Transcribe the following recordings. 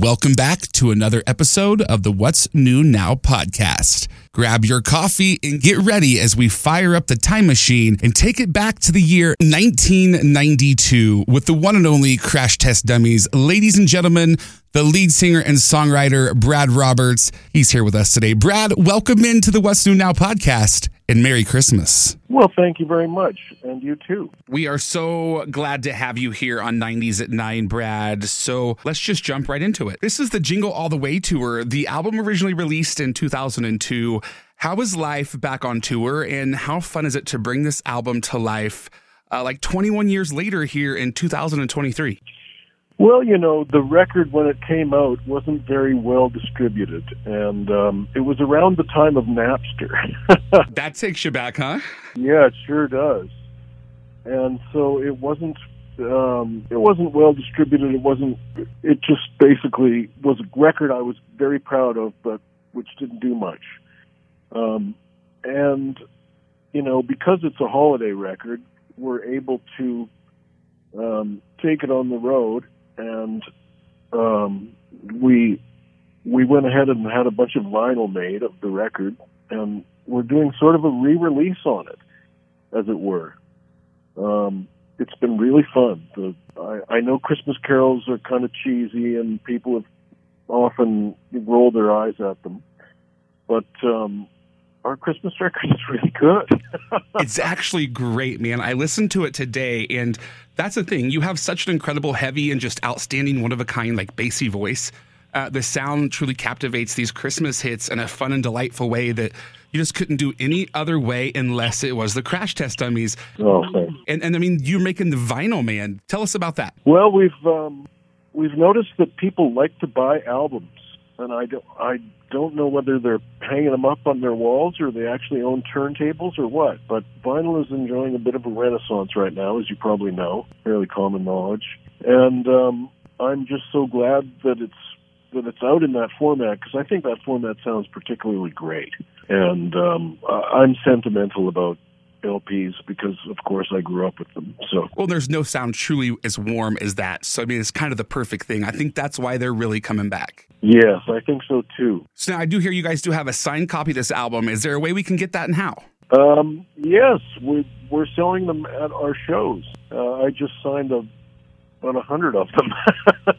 Welcome back to another episode of the What's New Now podcast. Grab your coffee and get ready as we fire up the time machine and take it back to the year 1992 with the one and only Crash Test Dummies. Ladies and gentlemen, the lead singer and songwriter, Brad Roberts. He's here with us today. Brad, welcome into the What's New Now podcast. And Merry Christmas. Well, thank you very much. And you too. We are so glad to have you here on 90s at 9, Brad. So let's just jump right into it. This is the Jingle All the Way Tour, the album originally released in 2002. How is life back on tour? And how fun is it to bring this album to life like 21 years later here in 2023? Well, you know, the record when it came out wasn't very well distributed, and it was around the time of Napster. That takes you back, huh? Yeah, it sure does. And so it wasn't well distributed. It just basically was a record I was very proud of, but which didn't do much. And you know, because it's a holiday record, we're able to take it on the road. And we went ahead and had a bunch of vinyl made of the record, and we're doing sort of a re-release on it, as it were. It's been really fun. I know Christmas carols are kind of cheesy, and people have often rolled their eyes at them, but our Christmas record is really good. It's actually great, man. I listened to it today, and that's the thing. You have such an incredible, heavy, and just outstanding, one-of-a-kind, like, bassy voice. The sound truly captivates these Christmas hits in a fun and delightful way that you just couldn't do any other way unless it was the Crash Test Dummies. Oh, okay. And I mean, you're making the vinyl, man. Tell us about that. Well, we've noticed that people like to buy albums, and I don't know whether they're hanging them up on their walls or they actually own turntables or what, but vinyl is enjoying a bit of a renaissance right now, as you probably know, fairly common knowledge. And I'm just so glad that it's out in that format, because I think that format sounds particularly great. And I'm sentimental about LPs because, of course, I grew up with them. So, well, there's no sound truly as warm as that. So, I mean, it's kind of the perfect thing. I think that's why they're really coming back. Yes, I think so, too. So now I do hear you guys do have a signed copy of this album. Is there a way we can get that, and how? Yes, we're selling them at our shows. I just signed about 100 of them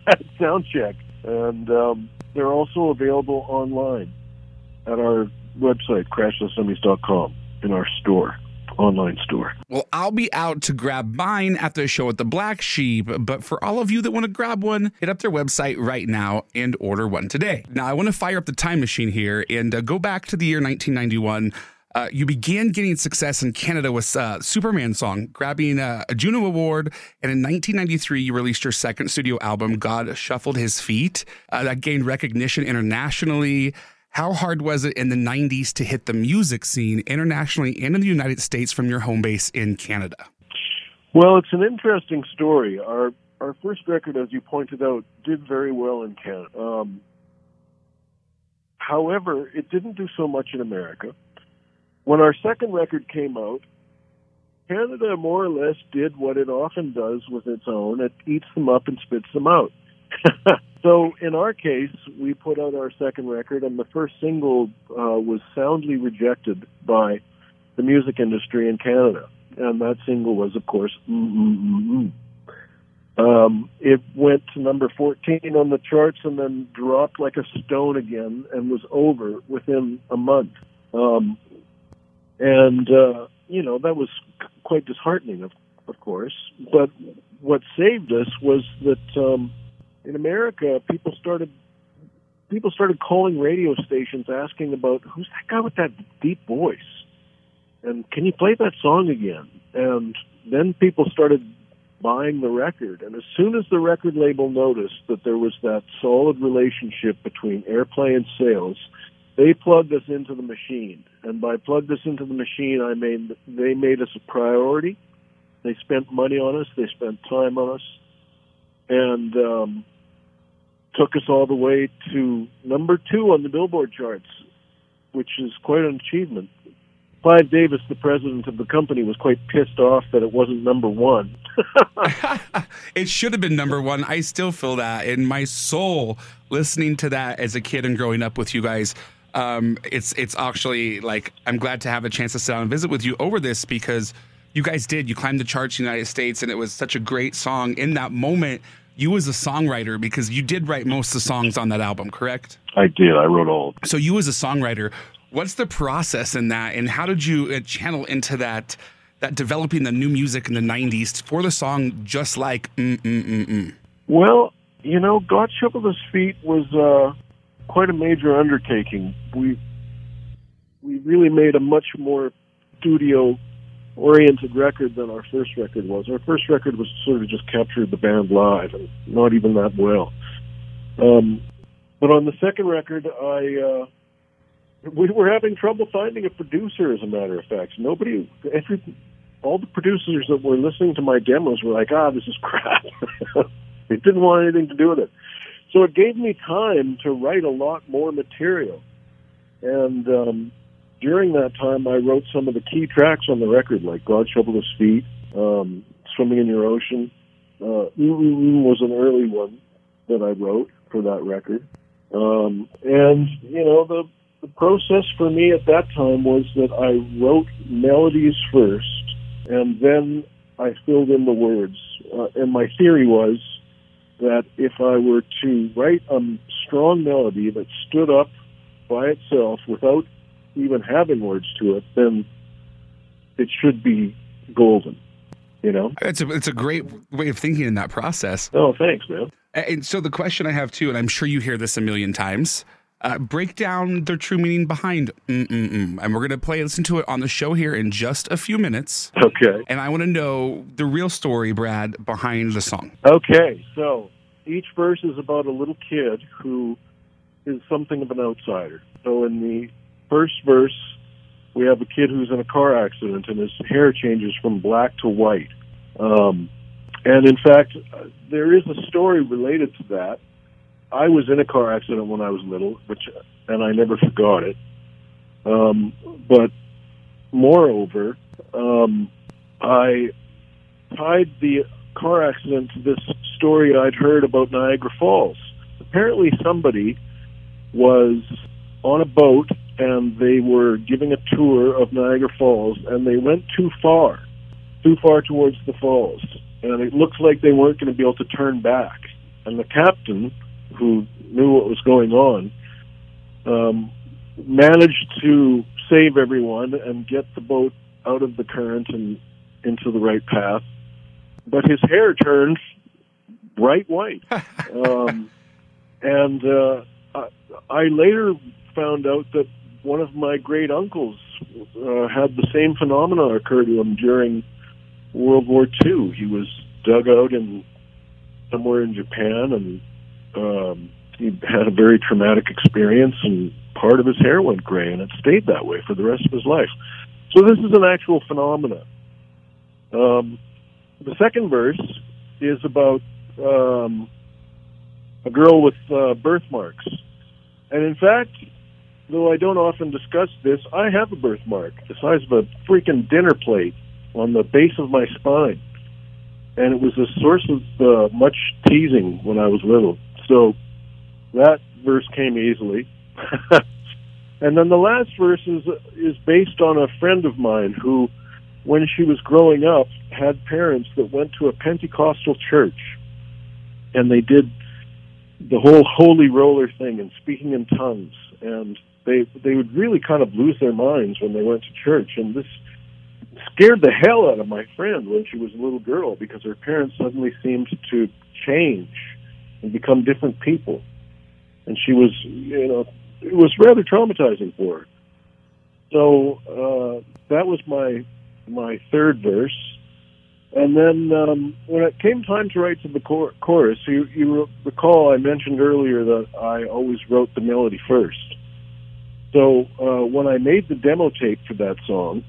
at Soundcheck. And they're also available online at our website, CrashTestDummies.com, in our store. Online store. Well, I'll be out to grab mine at the show at the Black Sheep, but for all of you that want to grab one, hit up their website right now and order one today. Now, I want to fire up the time machine here and go back to the year 1991. You began getting success in Canada with Superman's Song, grabbing a Juno Award, and in 1993, you released your second studio album, God Shuffled His Feet, that gained recognition internationally. How hard was it in the 90s to hit the music scene internationally and in the United States from your home base in Canada? Well, it's an interesting story. Our first record, as you pointed out, did very well in Canada. However, it didn't do so much in America. When our second record came out, Canada more or less did what it often does with its own. It eats them up and spits them out. So in our case, we put out our second record, and the first single was soundly rejected by the music industry in Canada. And that single was, of course, it went to number 14 on the charts and then dropped like a stone again and was over within a month. You know, that was quite disheartening, of course. But what saved us was that... in America, people started calling radio stations asking about, who's that guy with that deep voice? And can you play that song again? And then people started buying the record. And as soon as the record label noticed that there was that solid relationship between airplay and sales, they plugged us into the machine. And by plugged us into the machine, they made us a priority. They spent money on us. They spent time on us. And took us all the way to number 2 on the Billboard charts, which is quite an achievement. Clive Davis, the president of the company, was quite pissed off that it wasn't number one. It should have been number one. I still feel that in my soul listening to that as a kid and growing up with you guys. It's actually like, I'm glad to have a chance to sit down and visit with you over this, because you guys did. You climbed the charts in the United States, and it was such a great song. In that moment, you as a songwriter, because you did write most of the songs on that album, correct? I did. I wrote all of them. So you as a songwriter, what's the process in that, and how did you channel into that developing the new music in the 90s for the song Just Like MMMM? Well, you know, God Shuffled His Feet was quite a major undertaking. We really made a much more studio-oriented record than our first record was. Our first record was sort of just captured the band live, and not even that well. But on the second record, we were having trouble finding a producer, as a matter of fact. All the producers that were listening to my demos were like, this is crap. They didn't want anything to do with it. So it gave me time to write a lot more material. And during that time, I wrote some of the key tracks on the record, like God Shuffled His Feet, Swimming in Your Ocean. Was an early one that I wrote for that record. And, you know, the process for me at that time was that I wrote melodies first, and then I filled in the words. And my theory was that if I were to write a strong melody that stood up by itself without even having words to it, then it should be golden, you know? It's a great way of thinking in that process. Oh, thanks, man. And so the question I have, too, and I'm sure you hear this a million times, break down the true meaning behind MMMM. And we're going to listen to it on the show here in just a few minutes. Okay. And I want to know the real story, Brad, behind the song. Okay. So each verse is about a little kid who is something of an outsider. So in the first verse, we have a kid who's in a car accident and his hair changes from black to white. And in fact, there is a story related to that. I was in a car accident when I was little, and I never forgot it. But moreover, I tied the car accident to this story I'd heard about Niagara Falls. Apparently somebody was on a boat, and they were giving a tour of Niagara Falls, and they went too far towards the falls. And it looked like they weren't going to be able to turn back. And the captain, who knew what was going on, managed to save everyone and get the boat out of the current and into the right path. But his hair turned bright white. I later found out that one of my great uncles had the same phenomena occur to him during World War II. He was dug out somewhere in Japan, and he had a very traumatic experience, and part of his hair went gray, and it stayed that way for the rest of his life. So this is an actual phenomenon. The second verse is about a girl with birthmarks. And in fact, though I don't often discuss this, I have a birthmark the size of a freaking dinner plate on the base of my spine. And it was a source of much teasing when I was little. So that verse came easily. And then the last verse is based on a friend of mine who, when she was growing up, had parents that went to a Pentecostal church. And they did the whole holy roller thing and speaking in tongues. And they would really kind of lose their minds when they went to church. And this scared the hell out of my friend when she was a little girl, because her parents suddenly seemed to change and become different people. And she was, you know, it was rather traumatizing for her. So that was my third verse. And then when it came time to write to the chorus, you recall I mentioned earlier that I always wrote the melody first. So when I made the demo tape for that song,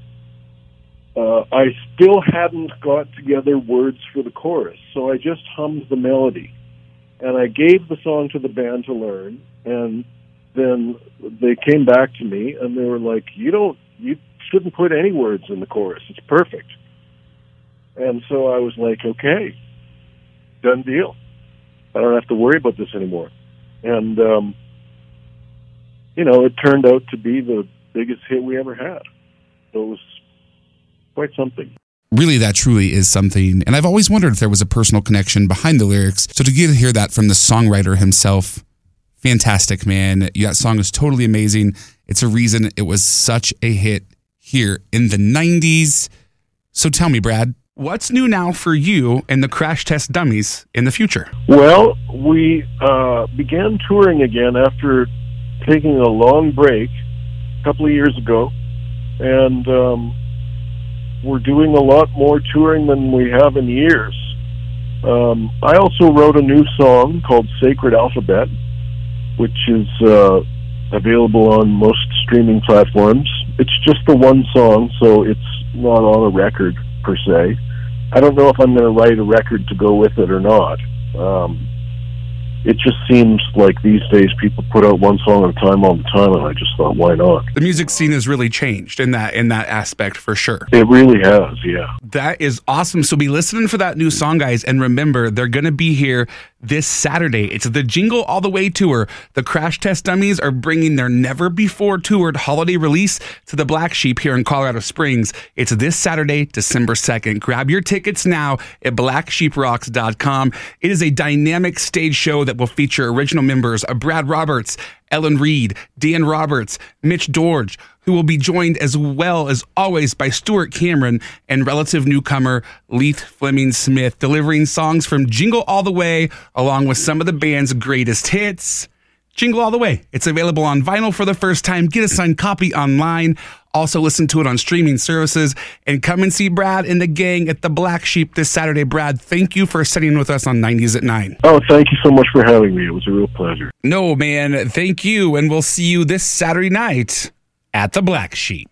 I still hadn't got together words for the chorus, so I just hummed the melody. And I gave the song to the band to learn, and then they came back to me, and they were like, shouldn't put any words in the chorus. It's perfect. And so I was like, okay, done deal. I don't have to worry about this anymore. And, you know, it turned out to be the biggest hit we ever had. So it was quite something. Really, that truly is something. And I've always wondered if there was a personal connection behind the lyrics. So to get to hear that from the songwriter himself, fantastic, man. That song is totally amazing. It's a reason it was such a hit here in the 90s. So tell me, Brad, what's new now for you and the Crash Test Dummies in the future? Well, we began touring again after taking a long break a couple of years ago. And we're doing a lot more touring than we have in years. I also wrote a new song called Sacred Alphabet, which is available on most streaming platforms. It's just the one song, so it's not on a record per se. I don't know if I'm going to write a record to go with it or not. It just seems like these days people put out one song at a time all the time, and I just thought, why not? The music scene has really changed in that aspect, for sure. It really has, yeah. That is awesome. So be listening for that new song, guys, and remember, they're going to be here this Saturday. It's the Jingle All the Way Tour. The Crash Test Dummies are bringing their never-before-toured holiday release to the Black Sheep here in Colorado Springs. It's this Saturday, December 2nd. Grab your tickets now at BlackSheepRocks.com. It is a dynamic stage show that will feature original members of Brad Roberts, Ellen Reed, Dan Roberts, Mitch Dorge, who will be joined as well as always by Stuart Cameron and relative newcomer Leith Fleming-Smith, delivering songs from Jingle All the Way along with some of the band's greatest hits. Jingle All the Way. It's available on vinyl for the first time. Get a signed copy online. Also listen to it on streaming services, and come and see Brad and the gang at the Black Sheep this Saturday. Brad, thank you for sitting with us on 90s at 9. Oh, thank you so much for having me. It was a real pleasure. No, man, thank you, and we'll see you this Saturday night at the Black Sheep.